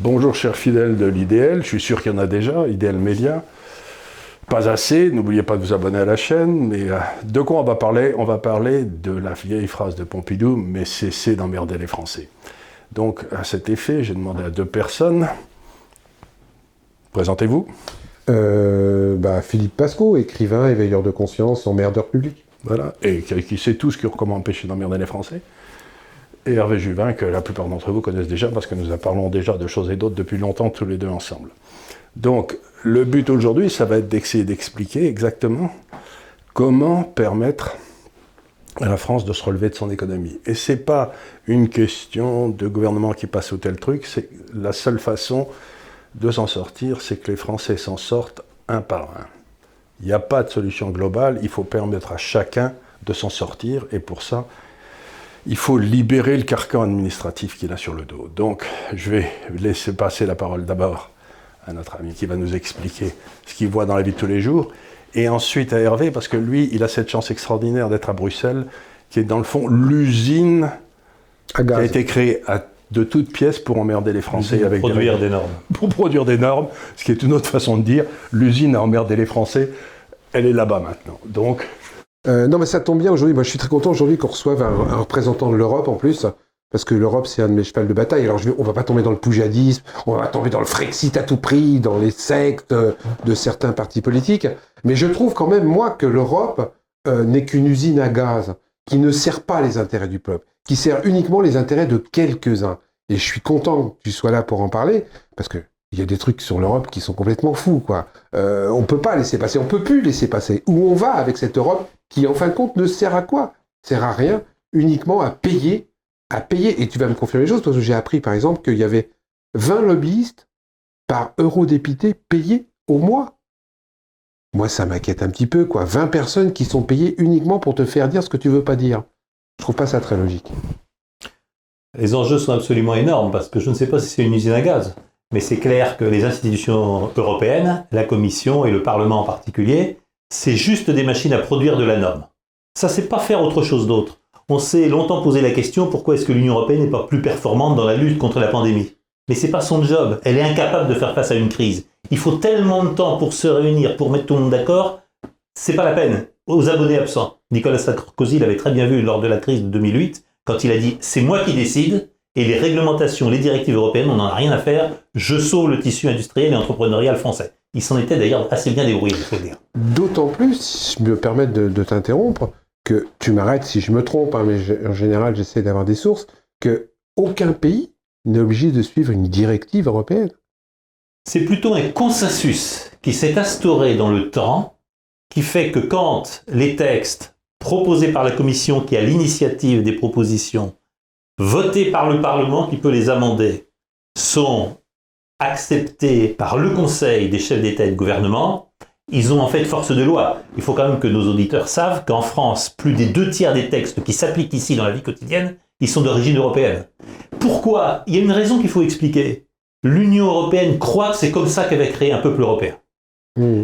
Bonjour chers fidèles de l'IDL, je suis sûr qu'il y en a déjà, IDL Média. Pas assez, n'oubliez pas de vous abonner à la chaîne. Mais de quoi on va parler? On va parler de la vieille phrase de Pompidou, mais cessez d'emmerder les Français. Donc à cet effet, j'ai demandé à deux personnes. Présentez-vous. Philippe Pascot, écrivain, éveilleur de conscience, emmerdeur public. Voilà, et qui sait tout ce comment empêcher d'emmerder les Français. Et Hervé Juvin, que la plupart d'entre vous connaissent déjà, parce que nous en parlons déjà de choses et d'autres depuis longtemps, tous les deux ensemble. Donc, le but aujourd'hui, ça va être d'essayer d'expliquer exactement comment permettre à la France de se relever de son économie. Et c'est pas une question de gouvernement qui passe au tel truc, c'est la seule façon de s'en sortir, c'est que les Français s'en sortent un par un. Il n'y a pas de solution globale, il faut permettre à chacun de s'en sortir, et pour ça, il faut libérer le carcan administratif qu'il a sur le dos. Donc, je vais laisser passer la parole d'abord à notre ami qui va nous expliquer ce qu'il voit dans la vie de tous les jours, et ensuite à Hervé, parce que lui, il a cette chance extraordinaire d'être à Bruxelles, qui est dans le fond l'usine qui a été créée de toutes pièces pour emmerder les Français. Pour produire des normes, ce qui est une autre façon de dire, l'usine à emmerder les Français, elle est là-bas maintenant. Donc... Non mais ça tombe bien aujourd'hui, moi je suis très content aujourd'hui qu'on reçoive un représentant de l'Europe en plus, parce que l'Europe c'est un de mes chevals de bataille, alors on va pas tomber dans le poujadisme, on va pas tomber dans le Frexit à tout prix, dans les sectes de certains partis politiques, mais je trouve quand même moi que l'Europe n'est qu'une usine à gaz, qui ne sert pas les intérêts du peuple, qui sert uniquement les intérêts de quelques-uns, et je suis content que tu sois là pour en parler, parce que il y a des trucs sur l'Europe qui sont complètement fous, quoi. On peut pas laisser passer, on peut plus laisser passer. Où on va avec cette Europe qui, en fin de compte, ne sert à quoi? Sert à rien, uniquement à payer. Et tu vas me confirmer les choses, parce que j'ai appris, par exemple, qu'il y avait 20 lobbyistes par eurodéputé payés au mois. Moi, ça m'inquiète un petit peu, quoi. 20 personnes qui sont payées uniquement pour te faire dire ce que tu veux pas dire. Je trouve pas ça très logique. Les enjeux sont absolument énormes, parce que je ne sais pas si c'est une usine à gaz. Mais c'est clair que les institutions européennes, la Commission et le Parlement en particulier, c'est juste des machines à produire de la norme. Ça, c'est pas faire autre chose d'autre. On s'est longtemps posé la question pourquoi est-ce que l'Union européenne n'est pas plus performante dans la lutte contre la pandémie. Mais c'est pas son job. Elle est incapable de faire face à une crise. Il faut tellement de temps pour se réunir, pour mettre tout le monde d'accord, c'est pas la peine. Aux abonnés absents, Nicolas Sarkozy l'avait très bien vu lors de la crise de 2008, quand il a dit « c'est moi qui décide ». Et les réglementations, les directives européennes, on n'en a rien à faire. Je sauve le tissu industriel et entrepreneurial français. Ils s'en étaient d'ailleurs assez bien débrouillés, il faut le dire. D'autant plus, si je me permets de t'interrompre, que tu m'arrêtes si je me trompe, hein, mais en général j'essaie d'avoir des sources, qu'aucun pays n'est obligé de suivre une directive européenne. C'est plutôt un consensus qui s'est instauré dans le temps, qui fait que quand les textes proposés par la Commission, qui a l'initiative des propositions, votés par le Parlement qui peut les amender, sont acceptés par le Conseil des chefs d'État et de gouvernement, ils ont en fait force de loi. Il faut quand même que nos auditeurs savent qu'en France, plus des 2/3 des textes qui s'appliquent ici dans la vie quotidienne, ils sont d'origine européenne. Pourquoi? Il y a une raison qu'il faut expliquer. L'Union européenne croit que c'est comme ça qu'elle va créer un peuple européen. Mmh.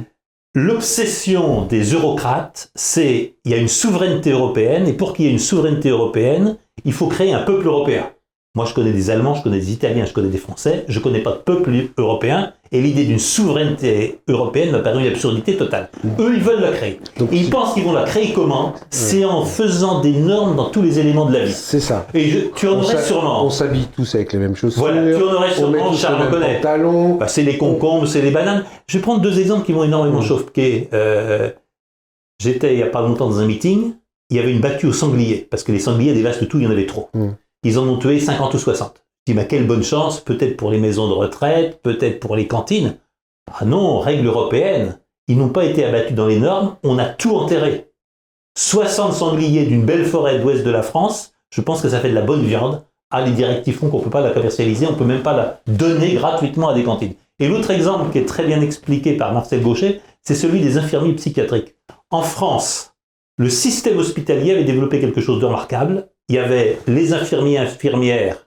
L'obsession des eurocrates, c'est il y a une souveraineté européenne, et pour qu'il y ait une souveraineté européenne, il faut créer un peuple européen. Moi, je connais des Allemands, je connais des Italiens, je connais des Français, je ne connais pas de peuple européen, et l'idée d'une souveraineté européenne m'a paru une absurdité totale. Eux, ils veulent la créer. Donc, et ils pensent qu'ils vont la créer comment? C'est en faisant des normes dans tous les éléments de la vie. C'est ça. Et tu en aurais sûrement... On s'habille tous avec les mêmes choses. Voilà, tu en aurais sûrement, Charles connaît. C'est les concombres, c'est les bananes. Je vais prendre deux exemples qui m'ont énormément choqué. J'étais il n'y a pas longtemps dans un meeting. Il y avait une battue aux sangliers, parce que les sangliers dévastent tout, il y en avait trop. Ils en ont tué 50 ou 60. Je dis, mais quelle bonne chance, peut-être pour les maisons de retraite, peut-être pour les cantines. Ah non, règle européenne, ils n'ont pas été abattus dans les normes, on a tout enterré. 60 sangliers d'une belle forêt d'ouest de la France, je pense que ça fait de la bonne viande. Ah, les directives font qu'on ne peut pas la commercialiser, on ne peut même pas la donner gratuitement à des cantines. Et l'autre exemple qui est très bien expliqué par Marcel Gaucher, c'est celui des infirmiers psychiatriques. En France, le système hospitalier avait développé quelque chose de remarquable. Il y avait les infirmiers et infirmières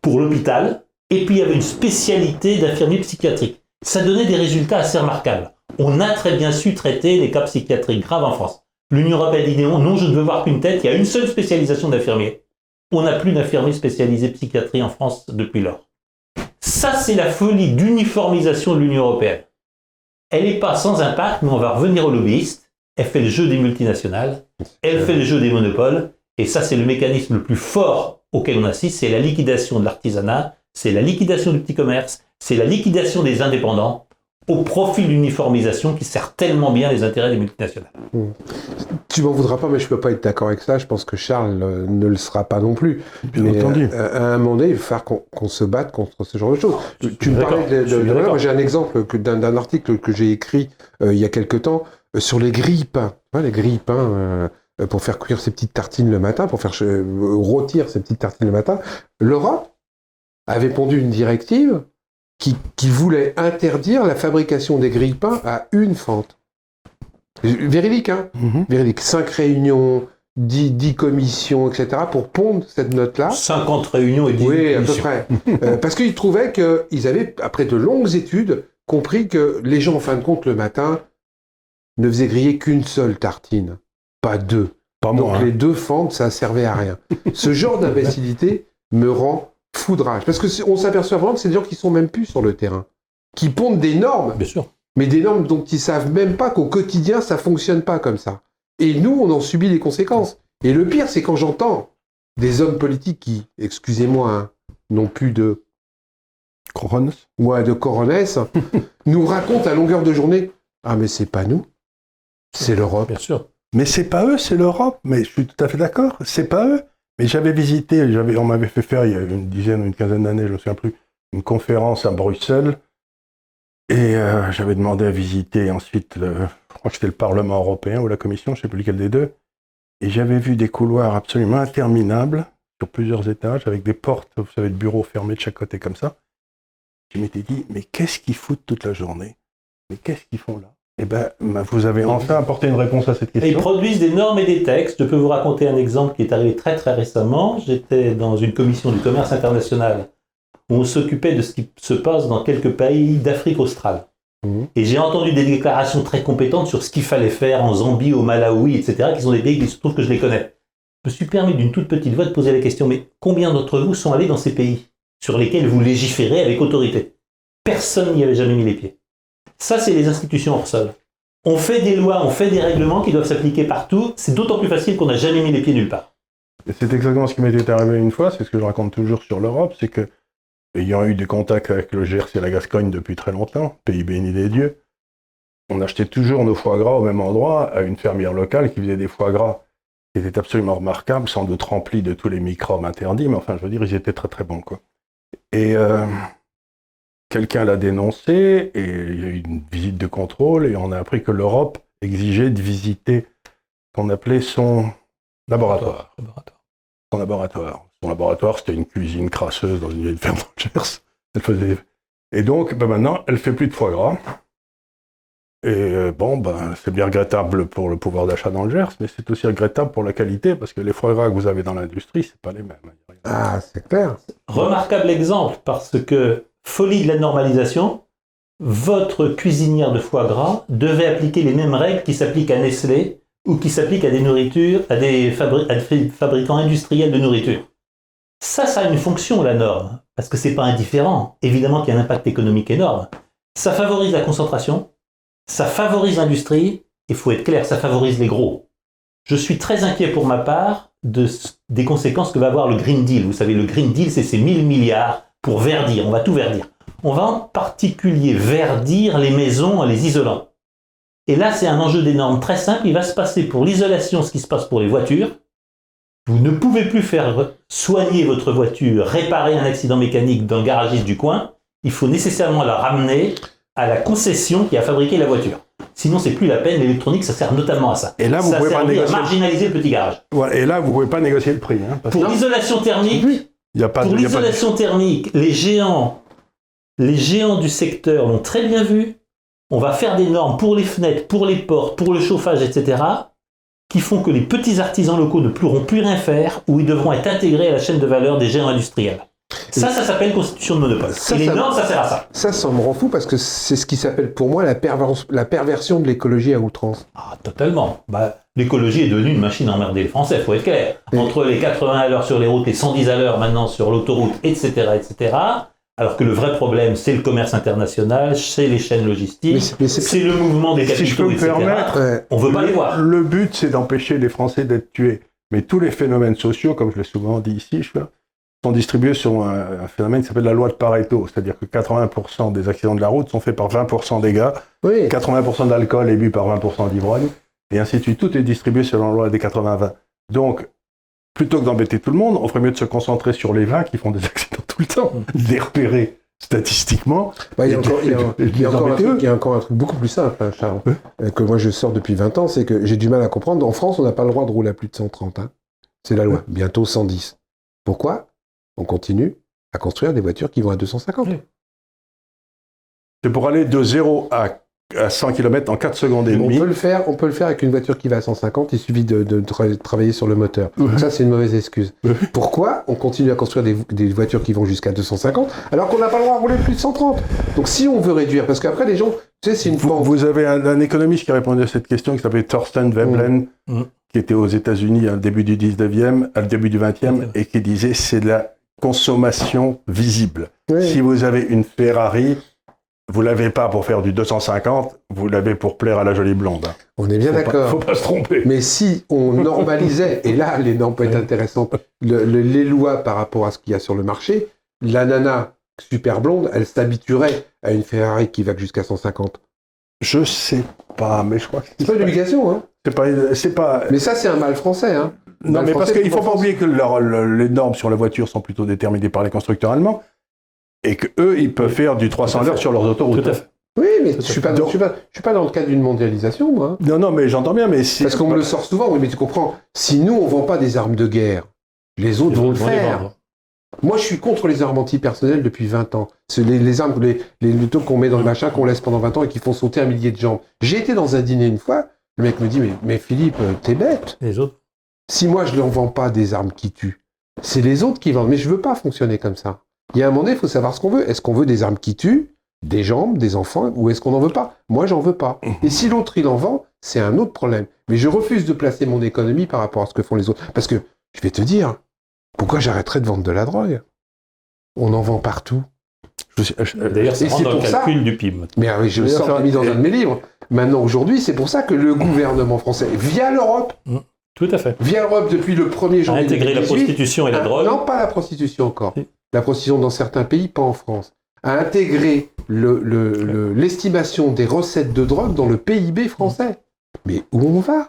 pour l'hôpital, et puis il y avait une spécialité d'infirmiers psychiatriques. Ça donnait des résultats assez remarquables. On a très bien su traiter les cas psychiatriques graves en France. L'Union européenne dit non, je ne veux voir qu'une tête, il y a une seule spécialisation d'infirmiers. On n'a plus d'infirmiers spécialisés psychiatrie en France depuis lors. Ça, c'est la folie d'uniformisation de l'Union européenne. Elle n'est pas sans impact, mais on va revenir aux lobbyistes. Elle fait le jeu des multinationales, elle fait le jeu des monopoles, et ça, c'est le mécanisme le plus fort auquel on assiste, c'est la liquidation de l'artisanat, c'est la liquidation du petit commerce, c'est la liquidation des indépendants, au profit de l'uniformisation qui sert tellement bien les intérêts des multinationales. Tu m'en voudras pas, mais je peux pas être d'accord avec ça. Je pense que Charles ne le sera pas non plus. Bien entendu. À un moment donné, il va falloir qu'on se batte contre ce genre de choses. Tu me parlais de j'ai un exemple d'un article que j'ai écrit il y a quelque temps sur les grille-pains. Les grille-pains... pour faire cuire ses petites tartines le matin, pour faire rôtir ses petites tartines le matin, l'Europe avait pondu une directive qui voulait interdire la fabrication des grille-pains à une fente. Véridique, hein ? Mm-hmm. Véridique. 5 réunions, 10 commissions, etc. pour pondre cette note-là. 50 réunions et 10 commissions. Oui, à peu près. Parce qu'ils trouvaient qu'ils avaient, après de longues études, compris que les gens, en fin de compte, le matin, ne faisaient griller qu'une seule tartine. Pas deux. Pas donc moi, hein. Les deux fentes, ça servait à rien. Ce genre d'imbécilité me rend foudrage. Parce qu'on s'aperçoit vraiment que c'est des gens qui sont même plus sur le terrain. Qui pondent des normes. Bien sûr. Mais des normes dont ils savent même pas qu'au quotidien, ça fonctionne pas comme ça. Et nous, on en subit les conséquences. Et le pire, c'est quand j'entends des hommes politiques qui, excusez-moi, hein, n'ont plus de... coronesse. Ouais, de coronesse. Nous racontent à longueur de journée, ah mais c'est pas nous, c'est l'Europe. Bien sûr. Mais c'est pas eux, c'est l'Europe. Mais je suis tout à fait d'accord, c'est pas eux. Mais j'avais visité, on m'avait fait faire il y a une dizaine ou une quinzaine d'années, je me souviens plus, une conférence à Bruxelles. Et j'avais demandé à visiter ensuite, je crois que c'était le Parlement européen ou la Commission, je ne sais plus lequel des deux. Et j'avais vu des couloirs absolument interminables, sur plusieurs étages, avec des portes, vous savez, de bureaux fermés de chaque côté comme ça. Je m'étais dit, mais qu'est-ce qu'ils foutent toute la journée? Mais qu'est-ce qu'ils font là? Eh bien, vous avez enfin apporté une réponse à cette question. Et ils produisent des normes et des textes. Je peux vous raconter un exemple qui est arrivé très très récemment. J'étais dans une commission du commerce international où on s'occupait de ce qui se passe dans quelques pays d'Afrique australe. Et j'ai entendu des déclarations très compétentes sur ce qu'il fallait faire en Zambie, au Malawi, etc., qui sont des pays qui se trouve que je les connais. Je me suis permis d'une toute petite voix de poser la question, mais combien d'entre vous sont allés dans ces pays sur lesquels vous légiférez avec autorité? Personne n'y avait jamais mis les pieds. Ça, c'est les institutions hors sol. On fait des lois, on fait des règlements qui doivent s'appliquer partout. C'est d'autant plus facile qu'on n'a jamais mis les pieds nulle part. C'est exactement ce qui m'était arrivé une fois. C'est ce que je raconte toujours sur l'Europe. C'est que, ayant eu des contacts avec le Gers et la Gascogne depuis très longtemps, pays béni des dieux, on achetait toujours nos foie gras au même endroit à une fermière locale qui faisait des foie gras qui étaient absolument remarquables, sans doute remplis de tous les microbes interdits. Mais enfin, je veux dire, ils étaient très très bons, quoi. Et... quelqu'un l'a dénoncé, et il y a eu une visite de contrôle, et on a appris que l'Europe exigeait de visiter ce qu'on appelait son laboratoire. Son laboratoire. Son laboratoire, c'était une cuisine crasseuse dans une vieille ferme de Gers. Elle faisait... Et donc, maintenant, elle ne fait plus de foie gras. Et bon, c'est bien regrettable pour le pouvoir d'achat dans le Gers, mais c'est aussi regrettable pour la qualité, parce que les foie gras que vous avez dans l'industrie, ce n'est pas les mêmes. Ah, c'est clair. Remarquable exemple, parce que folie de la normalisation, votre cuisinière de foie gras devait appliquer les mêmes règles qui s'appliquent à Nestlé ou qui s'appliquent à des nourritures, à des fabricants industriels de nourriture. Ça a une fonction, la norme, parce que c'est pas indifférent. Évidemment qu'il y a un impact économique énorme. Ça favorise la concentration, ça favorise l'industrie, et faut être clair, ça favorise les gros. Je suis très inquiet pour ma part des conséquences que va avoir le Green Deal. Vous savez, le Green Deal, c'est ces 1000 milliards pour verdir, on va tout verdir. On va en particulier verdir les maisons en les isolant. Et là, c'est un enjeu des normes très simple. Il va se passer pour l'isolation ce qui se passe pour les voitures. Vous ne pouvez plus faire soigner votre voiture, réparer un accident mécanique dans le garagiste du coin. Il faut nécessairement la ramener à la concession qui a fabriqué la voiture. Sinon, c'est plus la peine. L'électronique, ça sert notamment à ça. Et là, vous pouvez pas négocier. À marginaliser le petit garage. Voilà. Et là, vous pouvez pas négocier le prix. Hein, pour l'isolation thermique. Oui. Pour l'isolation thermique, les géants du secteur l'ont très bien vu. On va faire des normes pour les fenêtres, pour les portes, pour le chauffage, etc., qui font que les petits artisans locaux ne pourront plus rien faire ou ils devront être intégrés à la chaîne de valeur des géants industriels. Ça s'appelle constitution de monopole. Les normes, ça sert à ça. Ça me rend fou parce que c'est ce qui s'appelle pour moi la perversion de l'écologie à outrance. Ah, totalement. L'écologie est devenue une machine à emmerder les Français, faut être clair. Entre les 80 à l'heure sur les routes, les 110 à l'heure maintenant sur l'autoroute, etc., etc., Alors que le vrai problème, c'est le commerce international, c'est les chaînes logistiques, c'est le mouvement des capitaux, si je peux me permettre, on ne veut pas les voir. Le but, c'est d'empêcher les Français d'être tués. Mais tous les phénomènes sociaux, comme je l'ai souvent dit ici, sont distribués sur un phénomène qui s'appelle la loi de Pareto. C'est-à-dire que 80% des accidents de la route sont faits par 20% des gars, 80% d'alcool est bu par 20% d'ivrognes, et ainsi de suite. Tout est distribué selon la loi des 80-20. Donc, plutôt que d'embêter tout le monde, on ferait mieux de se concentrer sur les 20 qui font des accidents tout le temps, de les repérer statistiquement. Bah, il y a encore un truc beaucoup plus simple, hein, Charles, que moi je sors depuis 20 ans, c'est que j'ai du mal à comprendre. En France, on n'a pas le droit de rouler à plus de 130. Hein. C'est la loi. Bientôt 110. Pourquoi on continue à construire des voitures qui vont à 250 C'est pour aller de 0 à 100 km en 4 secondes et demie. On peut le faire avec une voiture qui va à 150, il suffit de travailler sur le moteur. Donc ça, c'est une mauvaise excuse. Pourquoi on continue à construire des voitures qui vont jusqu'à 250 alors qu'on n'a pas le droit à rouler plus de 130 ? Donc si on veut réduire, parce qu'après les gens, tu sais, c'est une pente. Vous avez un économiste qui a répondu à cette question qui s'appelait Thorstein Veblen, qui était aux États-Unis au début du 19e, au début du 20e, et qui disait c'est de la consommation visible. Si vous avez une Ferrari, vous l'avez pas pour faire du 250, vous l'avez pour plaire à la jolie blonde. On est bien d'accord. Faut pas se tromper. Mais si on normalisait, et là les normes peuvent être intéressantes, les lois par rapport à ce qu'il y a sur le marché, la nana super blonde, elle s'habituerait à une Ferrari qui va jusqu'à 150. Je sais pas, mais je crois que c'est pas une obligation, hein. C'est pas. Mais ça c'est un mal français, hein. Non, mais parce qu'il faut pas oublier que les normes sur la voiture sont plutôt déterminées par les constructeurs allemands. Et qu'eux, ils peuvent faire du 300 à l'heure sur leurs autoroutes. Oui, mais je ne suis pas dans le cadre d'une mondialisation, moi. Non, mais j'entends bien, mais si... Parce qu'on me le sort souvent, oui, mais tu comprends, si nous, on ne vend pas des armes de guerre, les autres vont le faire. Moi, je suis contre les armes antipersonnelles depuis 20 ans. C'est les armes, les trucs qu'on met dans le machin, qu'on laisse pendant 20 ans et qui font sauter un millier de gens. J'ai été dans un dîner une fois, le mec me dit, mais Philippe, t'es bête. Les autres. Si moi, je ne leur vends pas des armes qui tuent, c'est les autres qui vendent. Mais je ne veux pas fonctionner comme ça. Il y a un moment donné, il faut savoir ce qu'on veut. Est-ce qu'on veut des armes qui tuent, des jambes, des enfants, ou est-ce qu'on n'en veut pas ? Moi, j'en veux pas. Et si l'autre, il en vend, c'est un autre problème. Mais je refuse de placer mon économie par rapport à ce que font les autres. Parce que, je vais te dire, pourquoi j'arrêterais de vendre de la drogue ? On en vend partout. D'ailleurs, c'est dans le calcul du PIB. Mais je l'ai mis dans un de mes livres. Maintenant, aujourd'hui, c'est pour ça que le gouvernement français, via l'Europe... Tout à fait. Via l'Europe, depuis le 1er janvier 2018... Intégrer la prostitution et la drogue. Non, pas la prostitution encore. La prostitution dans certains pays, pas en France, a intégré l'estimation des recettes de drogue dans le PIB français. Mais où on va ?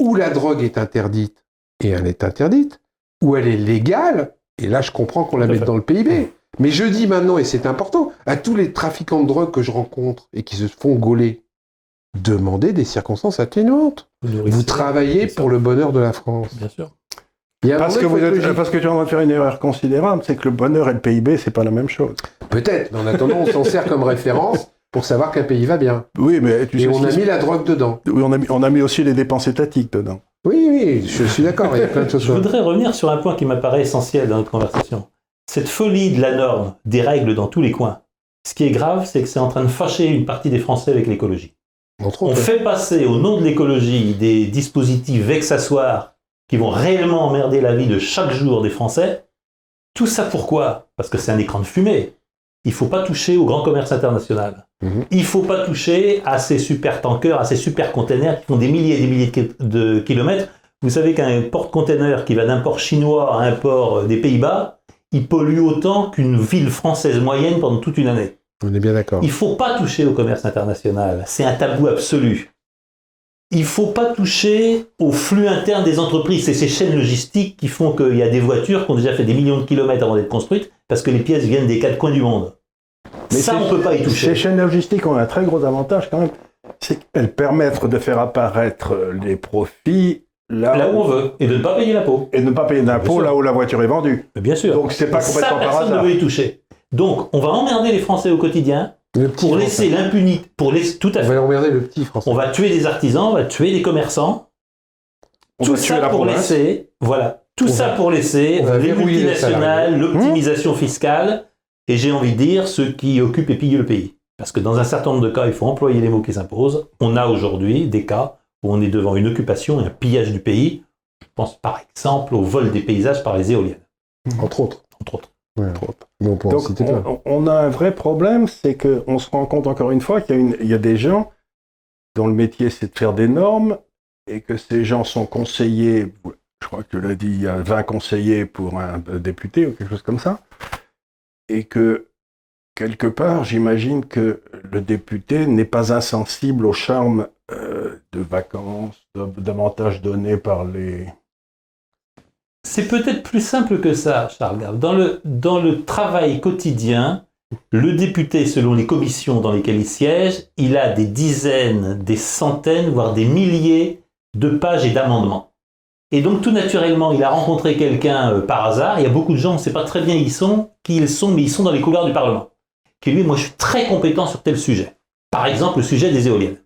Où la drogue est interdite, et elle est interdite, où elle est légale, et là je comprends qu'on la mette dans le PIB. Mais je dis maintenant, et c'est important, à tous les trafiquants de drogue que je rencontre et qui se font gauler, demandez des circonstances atténuantes. Vous travaillez pour le bonheur de la France. Bien sûr. Parce que tu es en train de faire une erreur considérable, c'est que le bonheur et le PIB, c'est pas la même chose. Peut-être, mais en attendant, on s'en sert comme référence pour savoir qu'un pays va bien. Oui, mais tu sais. Et on a mis la drogue dedans. Oui, on a mis aussi les dépenses étatiques dedans. Oui, je suis d'accord, il y a plein de choses. Je voudrais revenir sur un point qui m'apparaît essentiel dans notre conversation. Cette folie de la norme, des règles dans tous les coins. Ce qui est grave, c'est que c'est en train de fâcher une partie des Français avec l'écologie. On fait passer au nom de l'écologie des dispositifs vexatoires qui vont réellement emmerder la vie de chaque jour des Français. Tout ça pourquoi ? Parce que c'est un écran de fumée. Il ne faut pas toucher au grand commerce international. Il ne faut pas toucher à ces super tankers, à ces super containers qui font des milliers et des milliers de kilomètres. Vous savez qu'un porte-container qui va d'un port chinois à un port des Pays-Bas, il pollue autant qu'une ville française moyenne pendant toute une année. On est bien d'accord. Il ne faut pas toucher au commerce international. C'est un tabou absolu. Il ne faut pas toucher au flux interne des entreprises. C'est ces chaînes logistiques qui font qu'il y a des voitures qui ont déjà fait des millions de kilomètres avant d'être construites parce que les pièces viennent des quatre coins du monde. Mais ça, on ne peut pas y toucher. Ces chaînes logistiques ont un très gros avantage quand même. C'est qu'elles permettent de faire apparaître les profits là où on veut. Et de ne pas payer l'impôt. Et de ne pas payer d'impôt là où la voiture est vendue. Mais bien sûr. Donc, c'est pas complètement par hasard. Personne ne veut y toucher. Donc, on va emmerder les Français au quotidien. Pour laisser l'impunité, tout à fait. On va emmerder le petit français. On va tuer des artisans, on va tuer des commerçants. Tout ça pour laisser les multinationales, l'optimisation fiscale, et j'ai envie de dire ceux qui occupent et pillent le pays. Parce que dans un certain nombre de cas, il faut employer les mots qui s'imposent. On a aujourd'hui des cas où on est devant une occupation et un pillage du pays. Je pense par exemple au vol des paysages par les éoliennes. Entre autres. ouais, propre. Donc on a un vrai problème, c'est qu'on se rend compte encore une fois qu'il y a des gens dont le métier c'est de faire des normes et que ces gens sont conseillers, je crois que tu l'as dit, il y a 20 conseillers pour un député ou quelque chose comme ça, et que quelque part, j'imagine que le député n'est pas insensible au charme de vacances, d'avantages donnés par les... C'est peut-être plus simple que ça, Charles Gave. Dans le travail quotidien, le député, selon les commissions dans lesquelles il siège, il a des dizaines, des centaines, voire des milliers de pages et d'amendements. Et donc, tout naturellement, il a rencontré quelqu'un par hasard. Il y a beaucoup de gens, on ne sait pas très bien qui ils sont, mais ils sont dans les couloirs du Parlement. Qui lui, moi, je suis très compétent sur tel sujet. Par exemple, le sujet des éoliennes.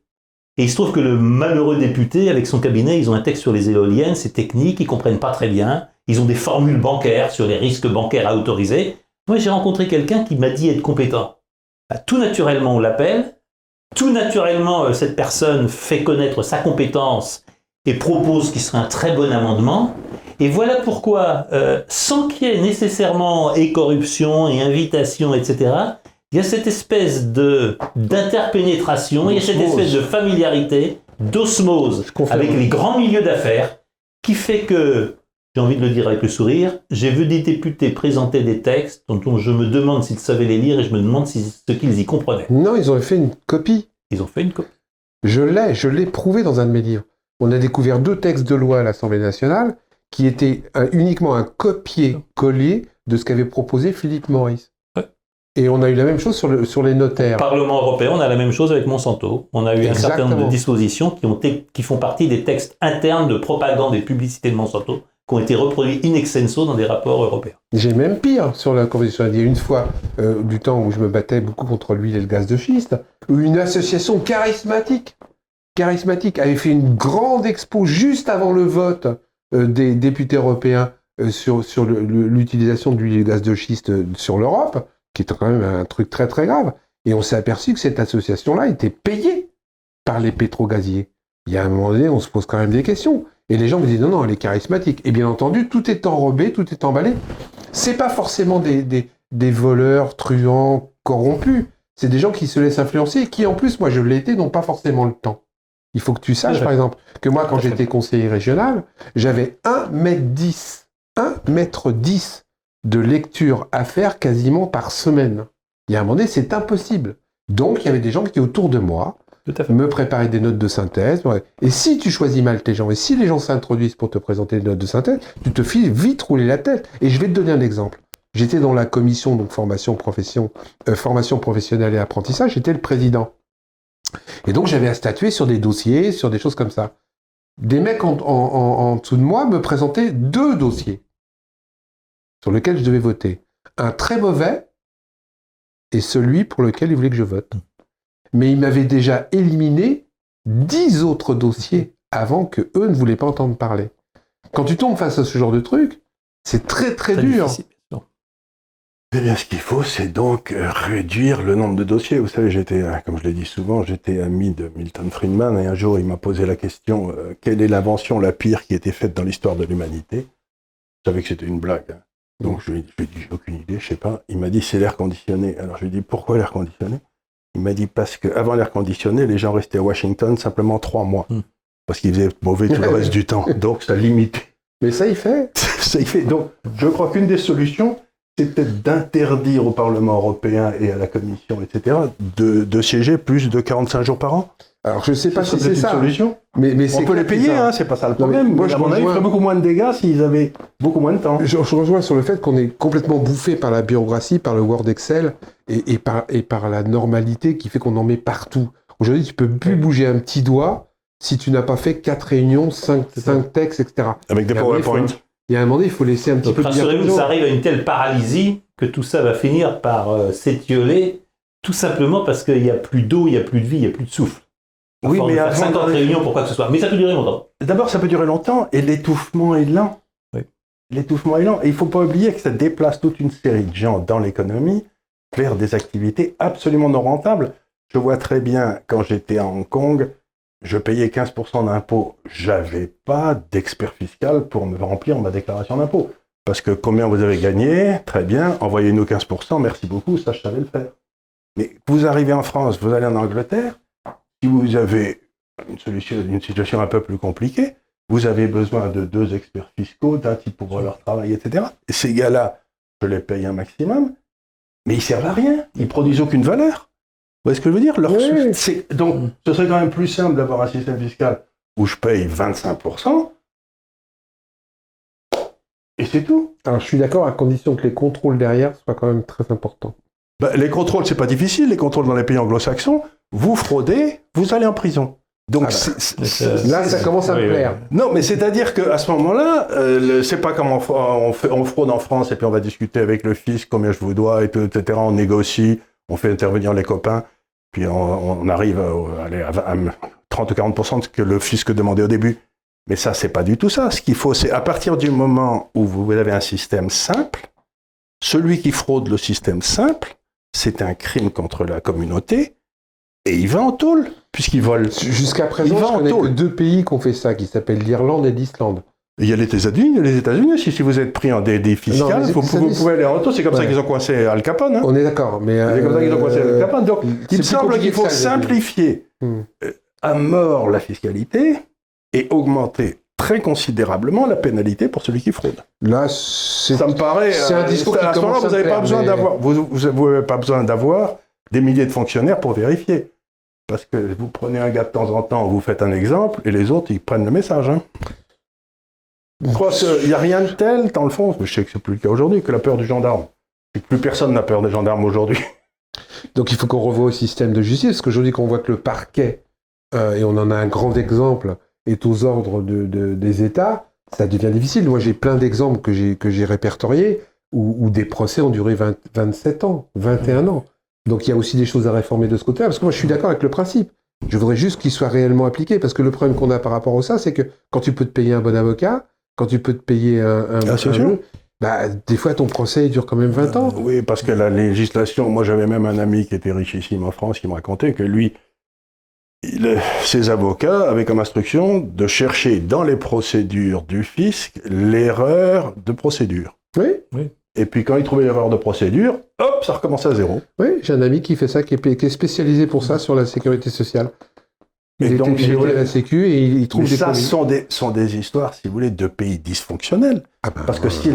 Et il se trouve que le malheureux député, avec son cabinet, ils ont un texte sur les éoliennes, c'est technique, ils ne comprennent pas très bien. Ils ont des formules bancaires sur les risques bancaires à autoriser. Moi, j'ai rencontré quelqu'un qui m'a dit être compétent. Bah, tout naturellement, on l'appelle. Tout naturellement, cette personne fait connaître sa compétence et propose qu'il serait un très bon amendement. Et voilà pourquoi, sans qu'il y ait nécessairement et corruption et invitation, etc., il y a cette espèce d'interpénétration, d'osmose. Il y a cette espèce de familiarité, d'osmose avec les grands milieux d'affaires, qui fait que, j'ai envie de le dire avec le sourire, j'ai vu des députés présenter des textes dont je me demande s'ils savaient les lire et je me demande ce qu'ils y comprenaient. Non, ils ont fait une copie. Ils ont fait une copie. Je l'ai prouvé dans un de mes livres. On a découvert 2 textes de loi à l'Assemblée nationale qui étaient uniquement un copier-coller de ce qu'avait proposé Philippe Maurice. Ouais. Et on a eu la même chose sur les notaires. Au Parlement européen, on a la même chose avec Monsanto. On a eu un certain nombre de dispositions qui font partie des textes internes de propagande et publicité de Monsanto qui ont été reproduits in extenso dans des rapports européens. J'ai même pire sur la Convention indienne. Une fois, du temps où je me battais beaucoup contre l'huile et le gaz de schiste, une association charismatique avait fait une grande expo juste avant le vote des députés européens sur l'utilisation de l'huile et gaz de schiste sur l'Europe, qui est quand même un truc très très grave. Et on s'est aperçu que cette association-là était payée par les pétrogaziers. Il y a un moment donné, on se pose quand même des questions. Et les gens me disent non, elle est charismatique. Et bien entendu, tout est enrobé, tout est emballé. C'est pas forcément des voleurs, truands, corrompus. C'est des gens qui se laissent influencer et qui, en plus, moi je l'ai été, n'ont pas forcément le temps. Il faut que tu saches, par exemple, que moi, quand j'étais conseiller régional, j'avais 1,10 m de lecture à faire quasiment par semaine. Il y a un moment donné, c'est impossible. Donc, il y avait des gens qui, autour de moi, me préparaient des notes de synthèse. Et si tu choisis mal tes gens, et si les gens s'introduisent pour te présenter des notes de synthèse, tu te fais vite rouler la tête. Et je vais te donner un exemple. J'étais dans la commission donc formation professionnelle et apprentissage, j'étais le président. Et donc, j'avais à statuer sur des dossiers, sur des choses comme ça. Des mecs en dessous de moi me présentaient 2 dossiers sur lesquels je devais voter. Un très mauvais et celui pour lequel ils voulaient que je vote. Mais ils m'avaient déjà éliminé 10 autres dossiers avant que eux ne voulaient pas entendre parler. Quand tu tombes face à ce genre de truc, c'est très très dur. Difficile. Eh bien, ce qu'il faut, c'est donc réduire le nombre de dossiers. Vous savez, comme je l'ai dit souvent, j'étais ami de Milton Friedman et un jour, il m'a posé la question « Quelle est l'invention la pire qui a été faite dans l'histoire de l'humanité ?» Je savais que c'était une blague. Hein. Donc, je lui ai dit « Aucune idée, je sais pas. » Il m'a dit « C'est l'air conditionné. » Alors, je lui ai dit « Pourquoi l'air conditionné ?» Il m'a dit « Parce qu'avant l'air conditionné, les gens restaient à Washington simplement 3 mois. Parce qu'il faisait mauvais tout le reste du temps. Donc, ça limitait. Mais ça, il fait. Donc, je crois qu'une des solutions... c'est peut-être d'interdire au Parlement européen et à la Commission, etc., de siéger plus de 45 jours par an. Alors, je ne sais pas si c'est ça. Une solution. Mais on peut les payer, hein, c'est pas ça le problème. Non, moi, à mon avis, ils feraient beaucoup moins de dégâts s'ils avaient beaucoup moins de temps. Je rejoins sur le fait qu'on est complètement bouffé par la bureaucratie, par le Word Excel et par la normalité qui fait qu'on en met partout. Aujourd'hui, tu ne peux plus bouger un petit doigt si tu n'as pas fait 4 réunions, 5 textes, etc. Avec des PowerPoints. Il y a un moment donné, il faut laisser un petit peu de temps. Rassurez-vous, ça arrive à une telle paralysie que tout ça va finir par s'étioler, tout simplement parce qu'il n'y a plus d'eau, il n'y a plus de vie, il n'y a plus de souffle. Oui, mais à 50 réunions pour quoi que ce soit. Mais ça peut durer longtemps. D'abord, ça peut durer longtemps et l'étouffement est lent. Oui. L'étouffement est lent. Et il ne faut pas oublier que ça déplace toute une série de gens dans l'économie vers des activités absolument non rentables. Je vois très bien, quand j'étais à Hong Kong, je payais 15% d'impôts. J'avais pas d'expert fiscal pour me remplir ma déclaration d'impôts. Parce que combien vous avez gagné? Très bien, envoyez-nous 15%, merci beaucoup, ça je savais le faire. Mais vous arrivez en France, vous allez en Angleterre, si vous avez une situation un peu plus compliquée, vous avez besoin de 2 experts fiscaux, d'un type pour voir leur travail, etc. Et ces gars-là, je les paye un maximum, mais ils servent à rien, ils produisent aucune valeur. Vous voyez ce que je veux dire? Donc, ce serait quand même plus simple d'avoir un système fiscal où je paye 25%, et c'est tout. Alors, je suis d'accord à condition que les contrôles derrière soient quand même très importants. Ben, les contrôles, c'est pas difficile. Les contrôles dans les pays anglo-saxons, vous fraudez, vous allez en prison. Donc là, ça commence à me plaire. Non, mais c'est-à-dire qu'à ce moment-là, c'est pas comme on fraude en France et puis on va discuter avec le fisc combien je vous dois, et tout, etc. On négocie, on fait intervenir les copains, puis on arrive à 30 ou 40% de ce que le fisc demandait au début. Mais ça, c'est pas du tout ça. Ce qu'il faut, c'est à partir du moment où vous avez un système simple, celui qui fraude le système simple, c'est un crime contre la communauté, et il va en tôle, puisqu'il vole. Jusqu'à présent, je connais que 2 pays qui ont fait ça, qui s'appellent l'Irlande et l'Islande. Il y a les États-Unis aussi. Si vous êtes pris en délit fiscal, vous pouvez aller en taux. C'est comme ça qu'ils ont coincé Al Capone. Hein. On est d'accord. Mais c'est comme ça qu'ils ont coincé Al Capone. Donc, il me semble qu'il faut simplifier à mort la fiscalité et augmenter très considérablement la pénalité pour celui qui fraude. Là, ça me paraît. C'est un discours qui commence à vous n'avez pas besoin d'avoir. Vous n'avez pas besoin d'avoir des milliers de fonctionnaires pour vérifier. Parce que vous prenez un gars de temps en temps, vous faites un exemple, et les autres, ils prennent le message. Hein. Je crois qu'il n'y a rien de tel, dans le fond, je sais que ce n'est plus le cas aujourd'hui, que la peur du gendarme. Et plus personne n'a peur des gendarmes aujourd'hui. Donc il faut qu'on revoie au système de justice, parce qu'aujourd'hui, qu'on voit que le parquet, et on en a un grand exemple, est aux ordres des États, ça devient difficile. Moi, j'ai plein d'exemples que j'ai répertoriés, où des procès ont duré 27 ans, 21 ans. Donc il y a aussi des choses à réformer de ce côté-là, parce que moi je suis d'accord avec le principe. Je voudrais juste qu'il soit réellement appliqué, parce que le problème qu'on a par rapport à ça, c'est que quand tu peux te payer un bon avocat, quand tu peux te payer un bah, des fois ton procès il dure quand même 20 ans. Oui, parce que la législation, moi j'avais même un ami qui était richissime en France, qui me racontait que lui, ses avocats avaient comme instruction de chercher dans les procédures du fisc l'erreur de procédure. Oui. Et puis quand il trouvait l'erreur de procédure, hop, ça recommençait à zéro. Oui, j'ai un ami qui fait ça, qui est spécialisé pour ça sur la sécurité sociale. Il était géré à la Sécu et il trouve des problèmes. Ça sont des histoires, si vous voulez, de pays dysfonctionnels. Ah ben, parce que si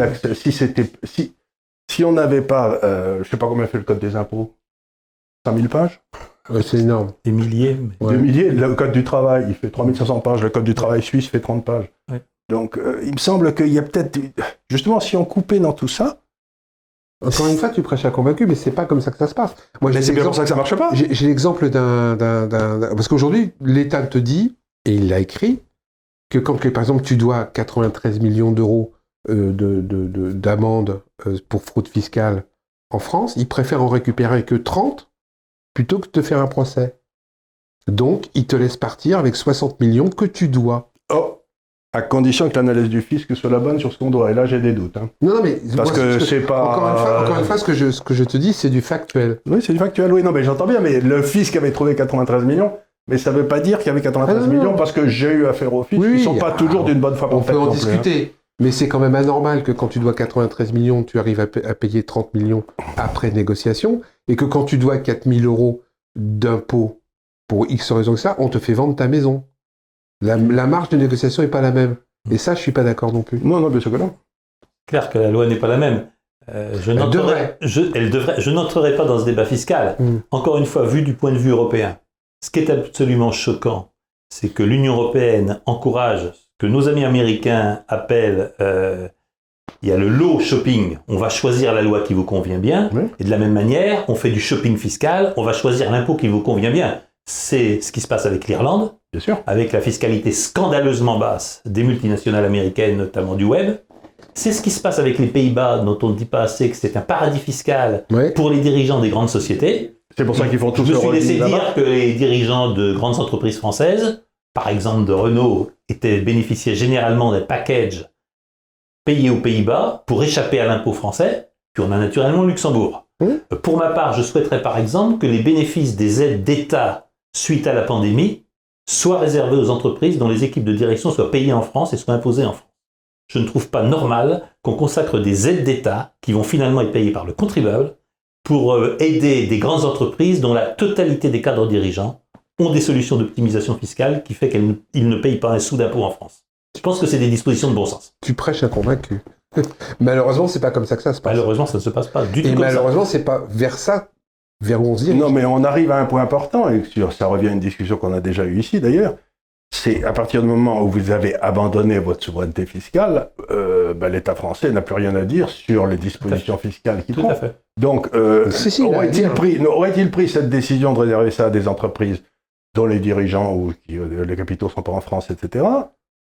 on n'avait pas, je ne sais pas combien fait le code des impôts, 5000 pages. Ouais, c'est énorme. Des milliers. Mais... Des milliers. Le code du travail, il fait 3500 pages. Le code du travail suisse fait 30 pages. Ouais. Donc, il me semble qu'il y a peut-être, justement, si on coupait dans tout ça. Encore une fois, tu prêches à convaincu, mais c'est pas comme ça que ça se passe. Moi, mais c'est bien pour ça que ça marche pas. J'ai l'exemple parce qu'aujourd'hui, l'État te dit, et il l'a écrit, que quand, par exemple, tu dois 93 millions d'euros d'amende pour fraude fiscale en France, il préfère en récupérer que 30 plutôt que de te faire un procès. Donc, il te laisse partir avec 60 millions que tu dois. Oh! À condition que l'analyse du fisc soit la bonne sur ce qu'on doit. Et là, j'ai des doutes. Hein. Non, mais... Parce moi, que c'est pas... Encore une fois, ce que je te dis, c'est du factuel. Oui, c'est du factuel. Oui, non, mais j'entends bien. Mais le fisc avait trouvé 93 millions. Mais ça ne veut pas dire qu'il y avait 93 millions parce que j'ai eu affaire au fisc. Ils ne sont pas toujours d'une bonne fois pour toutes. On peut en discuter. Hein. Mais c'est quand même anormal que quand tu dois 93 millions, tu arrives à payer 30 millions après négociation. Et que quand tu dois 4 000 € d'impôts pour X raison que ça, on te fait vendre ta maison. La marge de négociation n'est pas la même. Et ça, je ne suis pas d'accord non plus. Non, bien sûr que non. Clair que la loi n'est pas la même. Je n'entrerai pas dans ce débat fiscal. Encore une fois, vu du point de vue européen, ce qui est absolument choquant, c'est que l'Union européenne encourage ce que nos amis américains appellent... il y a le low shopping. On va choisir la loi qui vous convient bien. Oui. Et de la même manière, on fait du shopping fiscal. On va choisir l'impôt qui vous convient bien. C'est ce qui se passe avec l'Irlande. Bien sûr. Avec la fiscalité scandaleusement basse des multinationales américaines, notamment du web. C'est ce qui se passe avec les Pays-Bas, dont on ne dit pas assez que c'est un paradis fiscal pour les dirigeants des grandes sociétés. C'est pour ça qu'ils font tout ça. Je me suis laissé dire que les dirigeants de grandes entreprises françaises, par exemple de Renault, bénéficiaient généralement d'un package payé aux Pays-Bas pour échapper à l'impôt français, puis on a naturellement le Luxembourg. Pour ma part, je souhaiterais par exemple que les bénéfices des aides d'État suite à la pandémie soit réservé aux entreprises dont les équipes de direction soient payées en France et soient imposées en France. je ne trouve pas normal qu'on consacre des aides d'État qui vont finalement être payées par le contribuable pour aider des grandes entreprises dont la totalité des cadres dirigeants ont des solutions d'optimisation fiscale qui fait qu'ils ne payent pas un sou d'impôt en France. Je pense que c'est des dispositions de bon sens. Tu prêches à convaincu. Malheureusement, c'est pas comme ça que ça se passe. Malheureusement, ça ne se passe pas du tout. Et malheureusement, c'est pas vers ça, vers où on se dirige. Non, mais on arrive à un point important, et ça revient à une discussion qu'on a déjà eue ici d'ailleurs. C'est à partir du moment où vous avez abandonné votre souveraineté fiscale, l'État français n'a plus rien à dire sur les dispositions fiscales qu'il prend. Tout à fait. Donc, aurait-il pris cette décision de réserver ça à des entreprises dont les dirigeants ou les capitaux ne sont pas en France, etc.,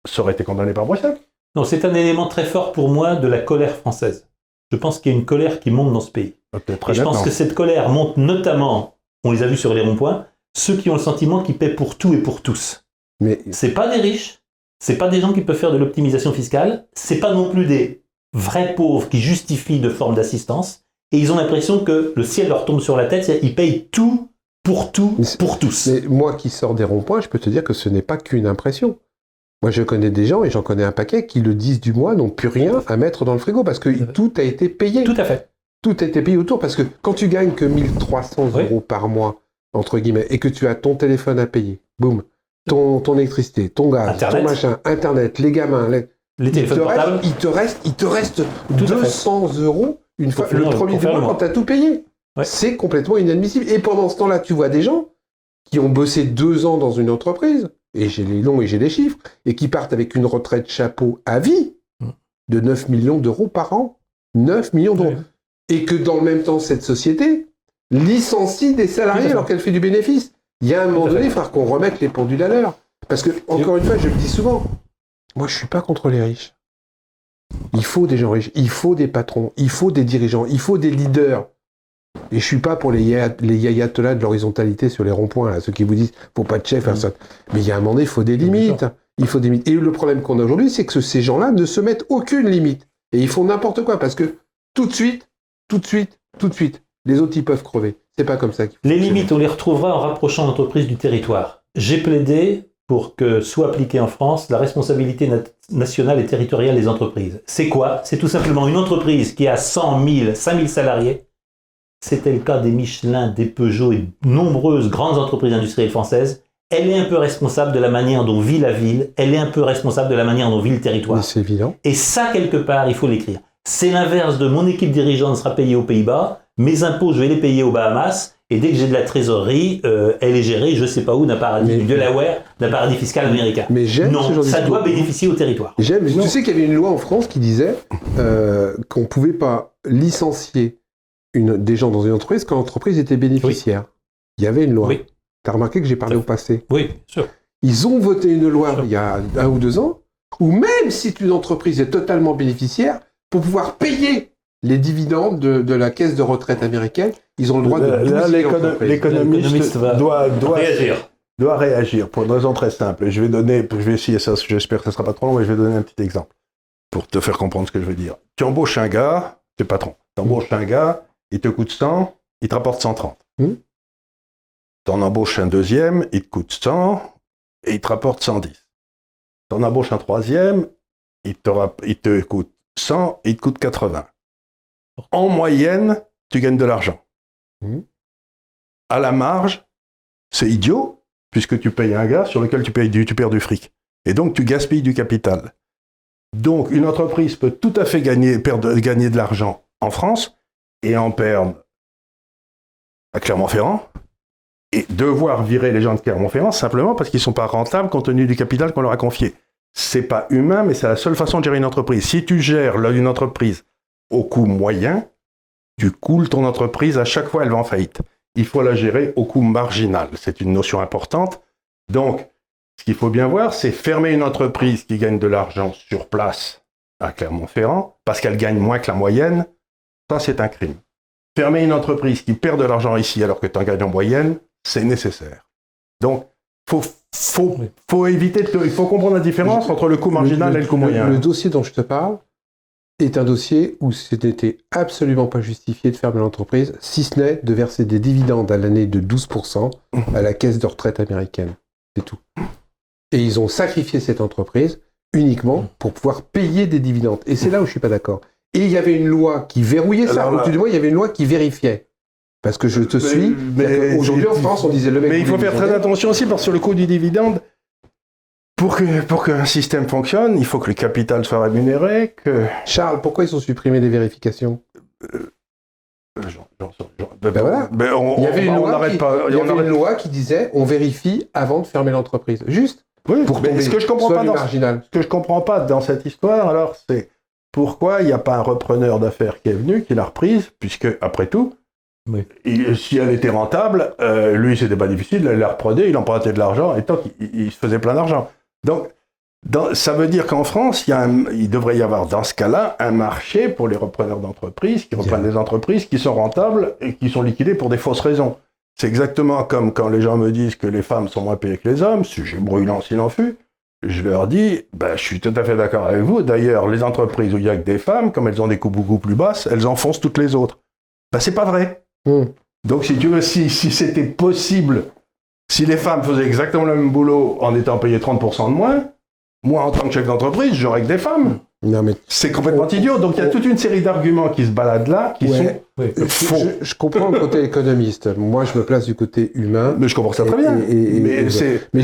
ça aurait été condamné par Bruxelles? Non, c'est un élément très fort pour moi de la colère française. Je pense qu'il y a une colère qui monte dans ce pays. Et je pense que cette colère monte notamment, on les a vus sur les ronds-points, ceux qui ont le sentiment qu'ils paient pour tout et pour tous. Mais... c'est pas des riches, c'est pas des gens qui peuvent faire de l'optimisation fiscale, c'est pas non plus des vrais pauvres qui justifient de formes d'assistance, et ils ont l'impression que le ciel leur tombe sur la tête, ils payent tout, pour tous. Mais moi qui sors des ronds-points, je peux te dire que ce n'est pas qu'une impression. Moi, je connais des gens, et j'en connais un paquet, qui le 10 du mois n'ont plus rien à mettre dans le frigo, parce que tout a été payé. Tout à fait. Tout a été payé autour, parce que quand tu gagnes que 1300 euros par mois, entre guillemets, et que tu as ton téléphone à payer, boum, ton électricité, ton gaz, Internet. Ton machin, Internet, les gamins, les téléphones portables, il te reste 200 euros une fois, le premier du mois quand tu as tout payé. Ouais. C'est complètement inadmissible. Et pendant ce temps-là, tu vois des gens qui ont bossé 2 ans dans une entreprise, et j'ai les noms et j'ai les chiffres, et qui partent avec une retraite chapeau à vie de 9 millions d'euros par an. 9 millions d'euros. Oui. Et que dans le même temps, cette société licencie des salariés alors qu'elle fait du bénéfice. Il y a un moment donné, il faudra qu'on remette les pendules à l'heure. Parce que, encore une fois, je le dis souvent, moi, je ne suis pas contre les riches. Il faut des gens riches, il faut des patrons, il faut des dirigeants, il faut des leaders. Et je ne suis pas pour les yayatolas de l'horizontalité sur les ronds-points, là, ceux qui vous disent « faut pas de chef, ça ». Mais il y a un moment donné, il faut des limites. Il faut des limites. Et le problème qu'on a aujourd'hui, c'est que ces gens-là ne se mettent aucune limite. Et ils font n'importe quoi, parce que tout de suite, les autres, ils peuvent crever. C'est pas comme ça qu'il faut. Les limites, on les retrouvera en rapprochant l'entreprise du territoire. J'ai plaidé pour que soit appliquée en France la responsabilité nationale et territoriale des entreprises. C'est quoi ? C'est tout simplement une entreprise qui a 100 000, 5 000 salariés. C'était le cas des Michelin, des Peugeot et de nombreuses grandes entreprises industrielles françaises. Elle est un peu responsable de la manière dont vit la ville. Elle est un peu responsable de la manière dont vit le territoire. Mais c'est évident. Et ça, quelque part, il faut l'écrire. C'est l'inverse de mon équipe dirigeante sera payée aux Pays-Bas, mes impôts, je vais les payer aux Bahamas, et dès que j'ai de la trésorerie, elle est gérée, je ne sais pas où, d'un paradis du Delaware, d'un paradis fiscal américain. Mais j'aime non, ça doit bénéficier au territoire. J'aime. Tu sais qu'il y avait une loi en France qui disait qu'on ne pouvait pas licencier des gens dans une entreprise quand l'entreprise était bénéficiaire. Oui. Il y avait une loi. Oui. Tu as remarqué que j'ai parlé au passé. Oui, bien sûr. Ils ont voté une loi il y a 1 ou 2 ans, où même si une entreprise est totalement bénéficiaire, pour pouvoir payer les dividendes de la caisse de retraite américaine, ils ont le droit de... Là, l'économiste doit réagir pour une raison très simple. Je vais essayer ça, j'espère que ça ne sera pas trop long, mais je vais donner un petit exemple pour te faire comprendre ce que je veux dire. Tu embauches un gars, tu es patron, il te coûte 100, il te rapporte 130. Tu en embauches un deuxième, il te coûte 100 et il te rapporte 110. Tu en embauches un troisième, il te coûte 100, il te coûte 80. En moyenne, tu gagnes de l'argent. À la marge, c'est idiot, puisque tu payes un gars sur lequel tu perds du fric. Et donc, tu gaspilles du capital. Donc, une entreprise peut tout à fait gagner de l'argent en France et en perdre à Clermont-Ferrand et devoir virer les gens de Clermont-Ferrand simplement parce qu'ils ne sont pas rentables compte tenu du capital qu'on leur a confié. C'est pas humain, mais c'est la seule façon de gérer une entreprise. Si tu gères une entreprise au coût moyen, tu coules ton entreprise, à chaque fois elle va en faillite. Il faut la gérer au coût marginal. C'est une notion importante. Donc, ce qu'il faut bien voir, c'est fermer une entreprise qui gagne de l'argent sur place à Clermont-Ferrand, parce qu'elle gagne moins que la moyenne, ça c'est un crime. Fermer une entreprise qui perd de l'argent ici alors que tu en gagnes en moyenne, c'est nécessaire. Donc, il faut éviter, il faut comprendre la différence entre le coût marginal et le coût moyen. Le dossier dont je te parle est un dossier où ce n'était absolument pas justifié de fermer l'entreprise, si ce n'est de verser des dividendes à l'année de 12% à la caisse de retraite américaine. C'est tout. Et ils ont sacrifié cette entreprise uniquement pour pouvoir payer des dividendes. Et c'est là où je suis pas d'accord. Et il y avait une loi qui verrouillait ça. Alors, au-dessus de moi, il y avait une loi qui vérifiait. Parce que je te suis. Mais aujourd'hui, en France, on disait le mec. Mais il faut faire très attention aussi parce que le coût du dividende. Pour qu'un système fonctionne, il faut que le capital soit rémunéré. Que... Charles, pourquoi ils ont supprimé les vérifications? Il y avait une loi qui disait on vérifie avant de fermer l'entreprise. Juste. Oui, pour tomber, ce que je comprends pas ce que je comprends pas dans cette histoire, alors c'est pourquoi il n'y a pas un repreneur d'affaires qui est venu, qui l'a reprise, puisque après tout. Oui. Si elle était rentable, lui c'était pas difficile, elle la reprenait, il empruntait de l'argent et tant qu'il se faisait plein d'argent. Donc ça veut dire qu'en France, il devrait y avoir dans ce cas-là un marché pour les repreneurs d'entreprises qui reprennent des entreprises qui sont rentables et qui sont liquidées pour des fausses raisons. C'est exactement comme quand les gens me disent que les femmes sont moins payées que les hommes, sujet brûlant s'il en fut. Je leur dis, je suis tout à fait d'accord avec vous, d'ailleurs les entreprises où il n'y a que des femmes, comme elles ont des coûts beaucoup plus basses, elles enfoncent toutes les autres. C'est pas vrai. Donc, si tu veux, si c'était possible, si les femmes faisaient exactement le même boulot en étant payées 30% de moins, moi, en tant que chef d'entreprise, j'aurais que des femmes. Non, mais c'est complètement idiot. Donc, il y a toute une série d'arguments qui se baladent là, qui sont faux. Je comprends le côté économiste. Moi, je me place du côté humain. Mais je comprends ça très bien. Mais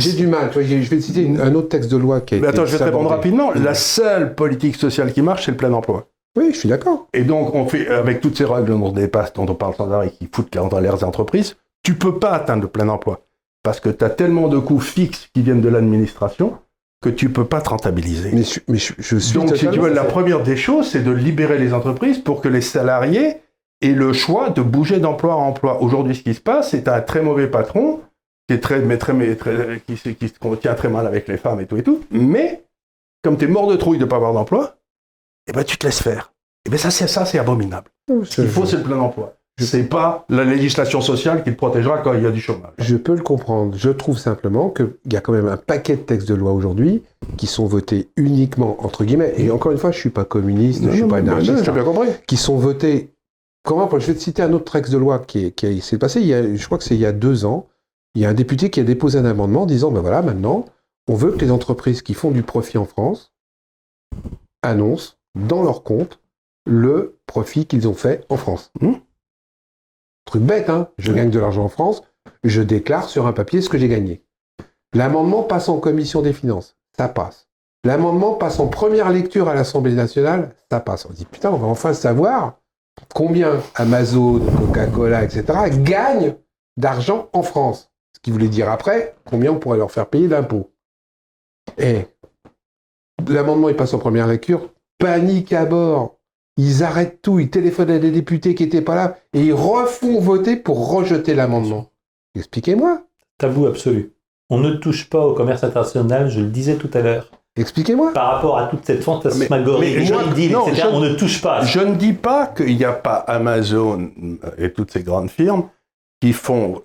j'ai du mal. Tu vois, je vais te citer un autre texte de loi qui a été... Mais attends, je vais te répondre rapidement. La seule politique sociale qui marche, c'est le plein emploi. Oui, je suis d'accord. Et donc, on fait, avec toutes ces règles dont on dépasse, dont on parle sans arrêt, qui foutent dans l'air des entreprises, tu ne peux pas atteindre le plein emploi. Parce que tu as tellement de coûts fixes qui viennent de l'administration que tu ne peux pas te rentabiliser. Mais je suis donc, si tu veux, la première des choses, c'est de libérer les entreprises pour que les salariés aient le choix de bouger d'emploi en emploi. Aujourd'hui, ce qui se passe, c'est un très mauvais patron qui se contient très mal avec les femmes et tout. Mais, comme tu es mort de trouille de ne pas avoir d'emploi, tu te laisses faire. Ça, c'est abominable. C'est le plein emploi. C'est pas la législation sociale qui te protégera quand il y a du chômage. Je peux le comprendre. Je trouve simplement qu'il y a quand même un paquet de textes de loi aujourd'hui qui sont votés uniquement, entre guillemets, et encore une fois, je ne suis pas communiste, je ne suis pas anarchiste, j'ai bien compris. Qui sont votés... Je vais te citer un autre texte de loi qui s'est passé, il y a 2 ans, il y a un député qui a déposé un amendement disant, maintenant, on veut que les entreprises qui font du profit en France annoncent dans leur compte le profit qu'ils ont fait en France. Truc bête, hein. Je gagne de l'argent en France, je déclare sur un papier ce que j'ai gagné. L'amendement passe en commission des finances, ça passe. L'amendement passe en première lecture à l'Assemblée nationale, ça passe. On dit, putain, on va enfin savoir combien Amazon, Coca-Cola, etc. gagnent d'argent en France. Ce qui voulait dire après, combien on pourrait leur faire payer d'impôts. Et l'amendement, il passe en première lecture, panique à bord. Ils arrêtent tout, ils téléphonent à des députés qui n'étaient pas là et ils refont voter pour rejeter l'amendement. Expliquez-moi. Tabou absolu. On ne touche pas au commerce international, je le disais tout à l'heure. Expliquez-moi. Par rapport à toute cette fantasmagorie, on ne touche pas. Je ne dis pas qu'il n'y a pas Amazon et toutes ces grandes firmes qui font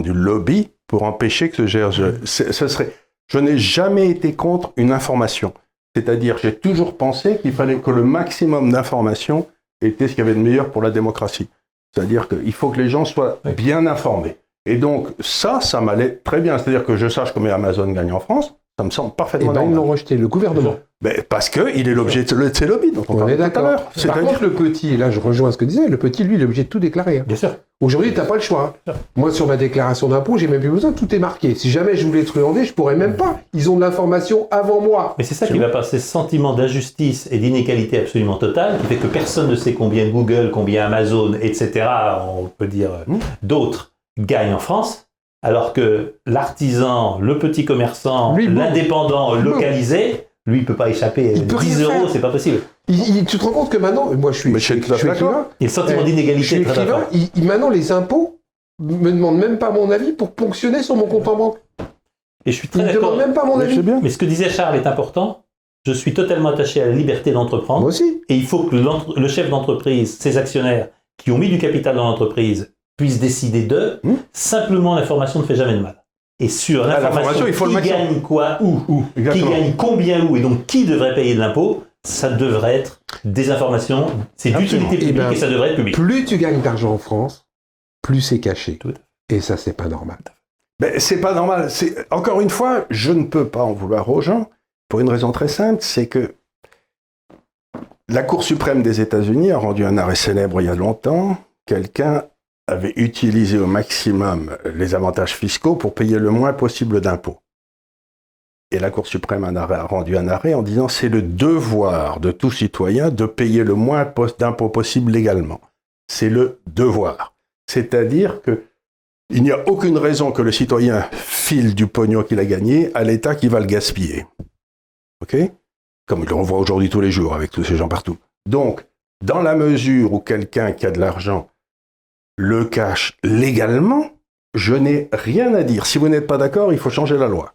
du lobby pour empêcher que je n'ai jamais été contre une information. C'est-à-dire, j'ai toujours pensé qu'il fallait que le maximum d'informations était ce qu'il y avait de meilleur pour la démocratie. C'est-à-dire qu'il faut que les gens soient bien informés. Et donc, ça m'allait très bien. C'est-à-dire que je sache combien Amazon gagne en France, ça me semble parfaitement normal. Et ils l'ont rejeté, le gouvernement. Parce qu'il est l'objet de ses lobbies, dont on parlait tout à l'heure. Par contre, le petit, là je rejoins ce que disait, le petit, lui, il est obligé de tout déclarer. Bien sûr. Aujourd'hui, tu n'as pas le choix. Moi, sur ma déclaration d'impôt, j'ai même plus besoin, tout est marqué. Si jamais je voulais truander, je pourrais même pas. Ils ont de l'information avant moi. Mais c'est ça qui va passer, ce sentiment d'injustice et d'inégalité absolument totale, qui fait que personne ne sait combien Google, combien Amazon, etc., on peut dire d'autres, gagnent en France. Alors que l'artisan, le petit commerçant, l'indépendant localisé, lui, il ne peut pas échapper. 10 euros, c'est pas possible. Tu te rends compte que maintenant, moi je suis écrivain. Et le sentiment d'inégalité est très important. Maintenant, les impôts ne me demandent même pas mon avis pour ponctionner sur mon compte en banque. Et je suis très d'accord. Ils ne demandent même pas mon avis. Mais ce que disait Charles est important. Je suis totalement attaché à la liberté d'entreprendre. Moi aussi. Et il faut que le chef d'entreprise, ses actionnaires qui ont mis du capital dans l'entreprise, puissent décider d'eux. Simplement, l'information ne fait jamais de mal. Et sur l'information, il faut qui gagne quoi, où qui gagne combien, où, et donc qui devrait payer de l'impôt, ça devrait être des informations, c'est d'utilité publique et ça devrait être public. Plus tu gagnes d'argent en France, plus c'est caché. Et ça, c'est pas normal. C'est pas normal. Encore une fois, je ne peux pas en vouloir aux gens Pour une raison très simple, c'est que la Cour suprême des États-Unis a rendu un arrêt célèbre il y a longtemps. Quelqu'un avait utilisé au maximum les avantages fiscaux pour payer le moins possible d'impôts. Et la Cour suprême a rendu un arrêt en disant c'est le devoir de tout citoyen de payer le moins d'impôts possible légalement. C'est le devoir. C'est-à-dire qu'il n'y a aucune raison que le citoyen file du pognon qu'il a gagné à l'État qui va le gaspiller. OK ? Comme on le voit aujourd'hui tous les jours avec tous ces gens partout. Donc, dans la mesure où quelqu'un qui a de l'argent le cache légalement, je n'ai rien à dire. Si vous n'êtes pas d'accord, il faut changer la loi.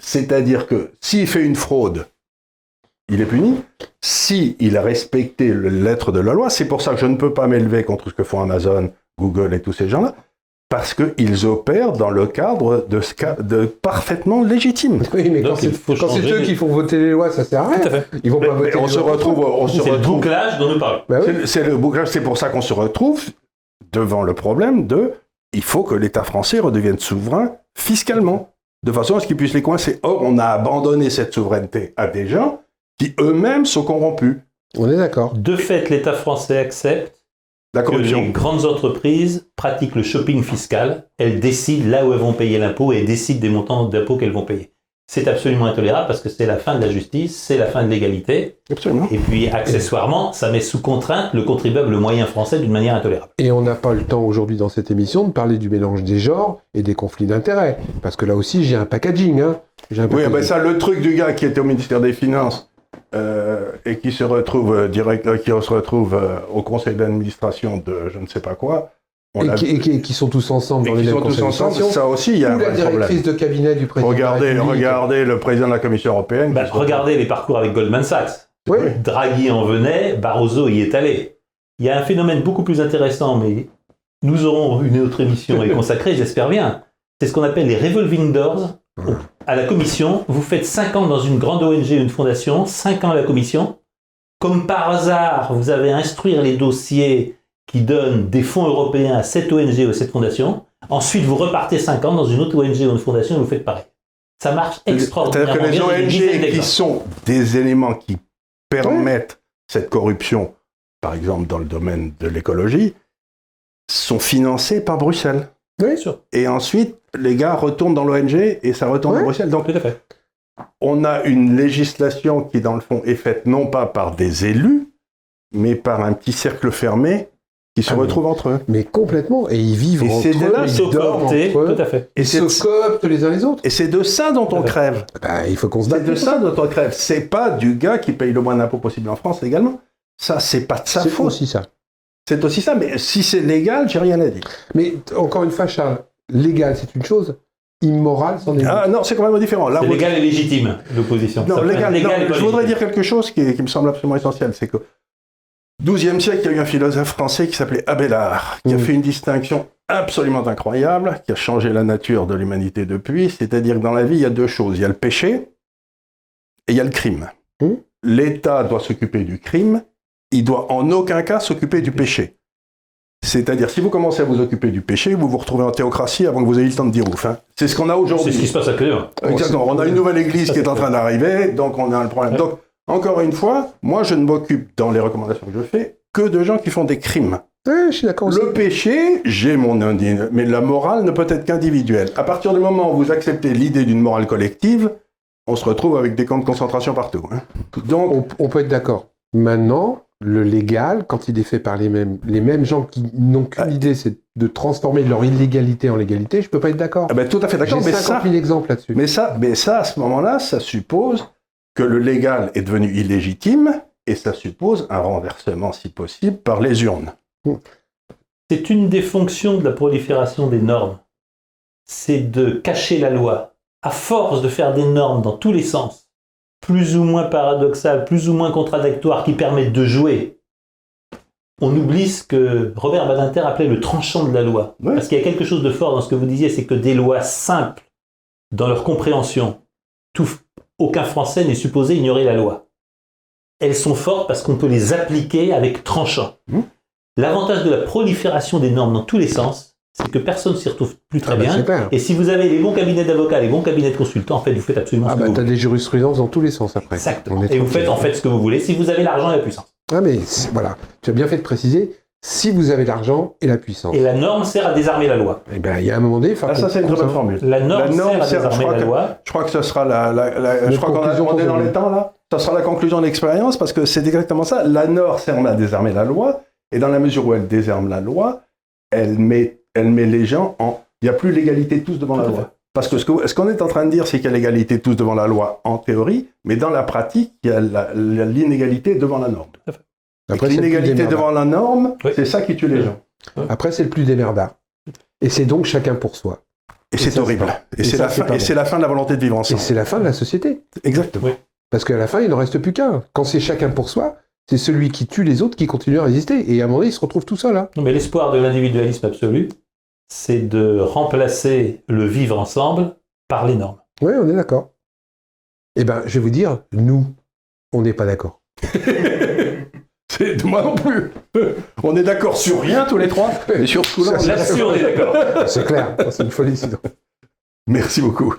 C'est-à-dire que s'il fait une fraude, il est puni. S'il a respecté la lettre de la loi, c'est pour ça que je ne peux pas m'élever contre ce que font Amazon, Google et tous ces gens-là, parce qu'ils opèrent dans le cadre de parfaitement légitime. Oui, mais donc, quand c'est eux qui font voter les lois, ça sert à rien. Tout à fait. Ils vont pas voter. On se retrouve. Le bouclage dont on parle. Ben oui. C'est le bouclage. C'est pour ça qu'on se retrouve devant le problème de il faut que l'État français redevienne souverain fiscalement, de façon à ce qu'ils puissent les coincer. Or, on a abandonné cette souveraineté à des gens qui eux-mêmes sont corrompus. On est d'accord. De fait, l'État français accepte la corruption. Les grandes entreprises pratiquent le shopping fiscal. Elles décident là où elles vont payer l'impôt et elles décident des montants d'impôts qu'elles vont payer. C'est absolument intolérable parce que c'est la fin de la justice, c'est la fin de l'égalité. Absolument. Et puis, accessoirement, ça met sous contrainte le contribuable moyen français d'une manière intolérable. Et on n'a pas le temps aujourd'hui dans cette émission de parler du mélange des genres et des conflits d'intérêts. Parce que là aussi, j'ai un packaging. Hein. Oui, ben ça, le truc du gars qui était au ministère des Finances et qui se retrouve au conseil d'administration de je ne sais pas quoi. Et qui sont tous ensemble dans les mêmes conseils d'administration. Ça aussi, il y a un problème. La directrice de cabinet du président de la République. Regardez le président de la Commission européenne. Bah, regardez les parcours avec Goldman Sachs. Oui. Draghi en venait, Barroso y est allé. Il y a un phénomène beaucoup plus intéressant, mais nous aurons une autre émission et consacrée, j'espère bien. C'est ce qu'on appelle les revolving doors. À la commission, vous faites 5 ans dans une grande ONG, une fondation, 5 ans à la commission. Comme par hasard, vous avez à instruire les dossiers qui donnent des fonds européens à cette ONG ou à cette fondation. Ensuite, vous repartez 5 ans dans une autre ONG ou une fondation et vous faites pareil. Ça marche extraordinairement bien. C'est-à-dire que les ONG qui sont des éléments qui permettent cette corruption, par exemple dans le domaine de l'écologie, sont financés par Bruxelles. Oui, sûr. Et ensuite, les gars retournent dans l'ONG et ça retourne à Bruxelles. Donc, tout à fait. On a une législation qui, dans le fond, est faite non pas par des élus, mais par un petit cercle fermé qui se retrouve entre eux. Mais complètement. Et ils vivent entre eux. Ils se cooptent les uns les autres. Et c'est de ça dont on crève. Bah, il faut qu'on se batte. C'est de ça dont on crève. C'est pas du gars qui paye le moins d'impôts possible en France légalement. Ça, c'est pas de sa faute. C'est aussi ça. C'est aussi ça, mais si c'est légal, j'ai rien à dire. Mais encore une fois, Charles, légal, c'est une chose, immoral, c'en est une autre. Ah non, c'est complètement différent. Là, légal et légitime, l'opposition. Non, je voudrais dire quelque chose qui me semble absolument essentiel, c'est que au XIIe siècle, il y a eu un philosophe français qui s'appelait Abelard, qui a fait une distinction absolument incroyable, qui a changé la nature de l'humanité depuis, c'est-à-dire que dans la vie, il y a deux choses. Il y a le péché et il y a le crime. L'État doit s'occuper du crime, il doit en aucun cas s'occuper du péché. C'est-à-dire, si vous commencez à vous occuper du péché, vous vous retrouvez en théocratie avant que vous ayez le temps de dire ouf. Hein. C'est ce qu'on a aujourd'hui. C'est ce qui se passe à Clermont. Exactement. On a une nouvelle église qui est en train d'arriver, donc on a un problème. Donc, encore une fois, moi, je ne m'occupe, dans les recommandations que je fais, que de gens qui font des crimes. Je suis d'accord. Le péché, j'ai mon indigne, mais la morale ne peut être qu'individuelle. À partir du moment où vous acceptez l'idée d'une morale collective, on se retrouve avec des camps de concentration partout. Hein. Donc, on peut être d'accord. Maintenant, le légal, quand il est fait par les mêmes gens qui n'ont qu'une idée, c'est de transformer leur illégalité en légalité, je ne peux pas être d'accord. Ah ben, tout à fait d'accord. J'ai 50 000 exemples là-dessus. Mais ça, à ce moment-là, ça suppose que le légal est devenu illégitime et ça suppose un renversement, si possible, par les urnes. C'est une des fonctions de la prolifération des normes. C'est de cacher la loi. À force de faire des normes dans tous les sens, plus ou moins paradoxal, plus ou moins contradictoire, qui permettent de jouer. On oublie ce que Robert Badinter appelait le tranchant de la loi. Ouais. Parce qu'il y a quelque chose de fort dans ce que vous disiez, c'est que des lois simples, dans leur compréhension, aucun Français n'est supposé ignorer la loi. Elles sont fortes parce qu'on peut les appliquer avec tranchant. L'avantage de la prolifération des normes dans tous les sens, c'est que personne ne s'y retrouve plus très bien. Et si vous avez les bons cabinets d'avocats, les bons cabinets de consultants, en fait, vous faites absolument ce que vous voulez. T'as des jurisprudences dans tous les sens après. Exactement. Et vous faites en fait ce que vous voulez si vous avez l'argent et la puissance. Ah mais voilà, tu as bien fait de préciser. Si vous avez l'argent et la puissance. Et la norme sert à désarmer la loi. Eh bien, il y a un moment donné... Ah, ça, c'est une très bonne formule. La norme sert à désarmer la loi. Je crois que ce sera la je crois qu'on a demandé dans les temps, là. Ça sera la conclusion de l'expérience, parce que c'est exactement ça. La norme sert à désarmer la loi, et dans la mesure où elle désarme la loi, elle met les gens en... Il n'y a plus l'égalité tous devant la loi. Parce que ce qu'on est en train de dire, c'est qu'il y a l'égalité tous devant la loi en théorie, mais dans la pratique, il y a l'inégalité devant la norme. Tout à fait. Après, l'inégalité devant la norme, c'est ça qui tue les gens. Après, c'est le plus démerdard. Et c'est donc chacun pour soi. Et c'est ça, horrible. Et c'est la fin de la volonté de vivre ensemble. Et c'est la fin de la société. Exactement. Oui. Parce qu'à la fin, il n'en reste plus qu'un. Quand c'est chacun pour soi, c'est celui qui tue les autres qui continue à résister. Et à un moment donné, il se retrouve tout seul. Hein. Non, mais l'espoir de l'individualisme absolu, c'est de remplacer le vivre ensemble par les normes. Oui, on est d'accord. Eh bien, je vais vous dire, nous, on n'est pas d'accord. Moi non plus. On est d'accord sur rien tous les trois. Et sur tout là, on est d'accord. C'est clair. C'est une folie sinon. Merci beaucoup.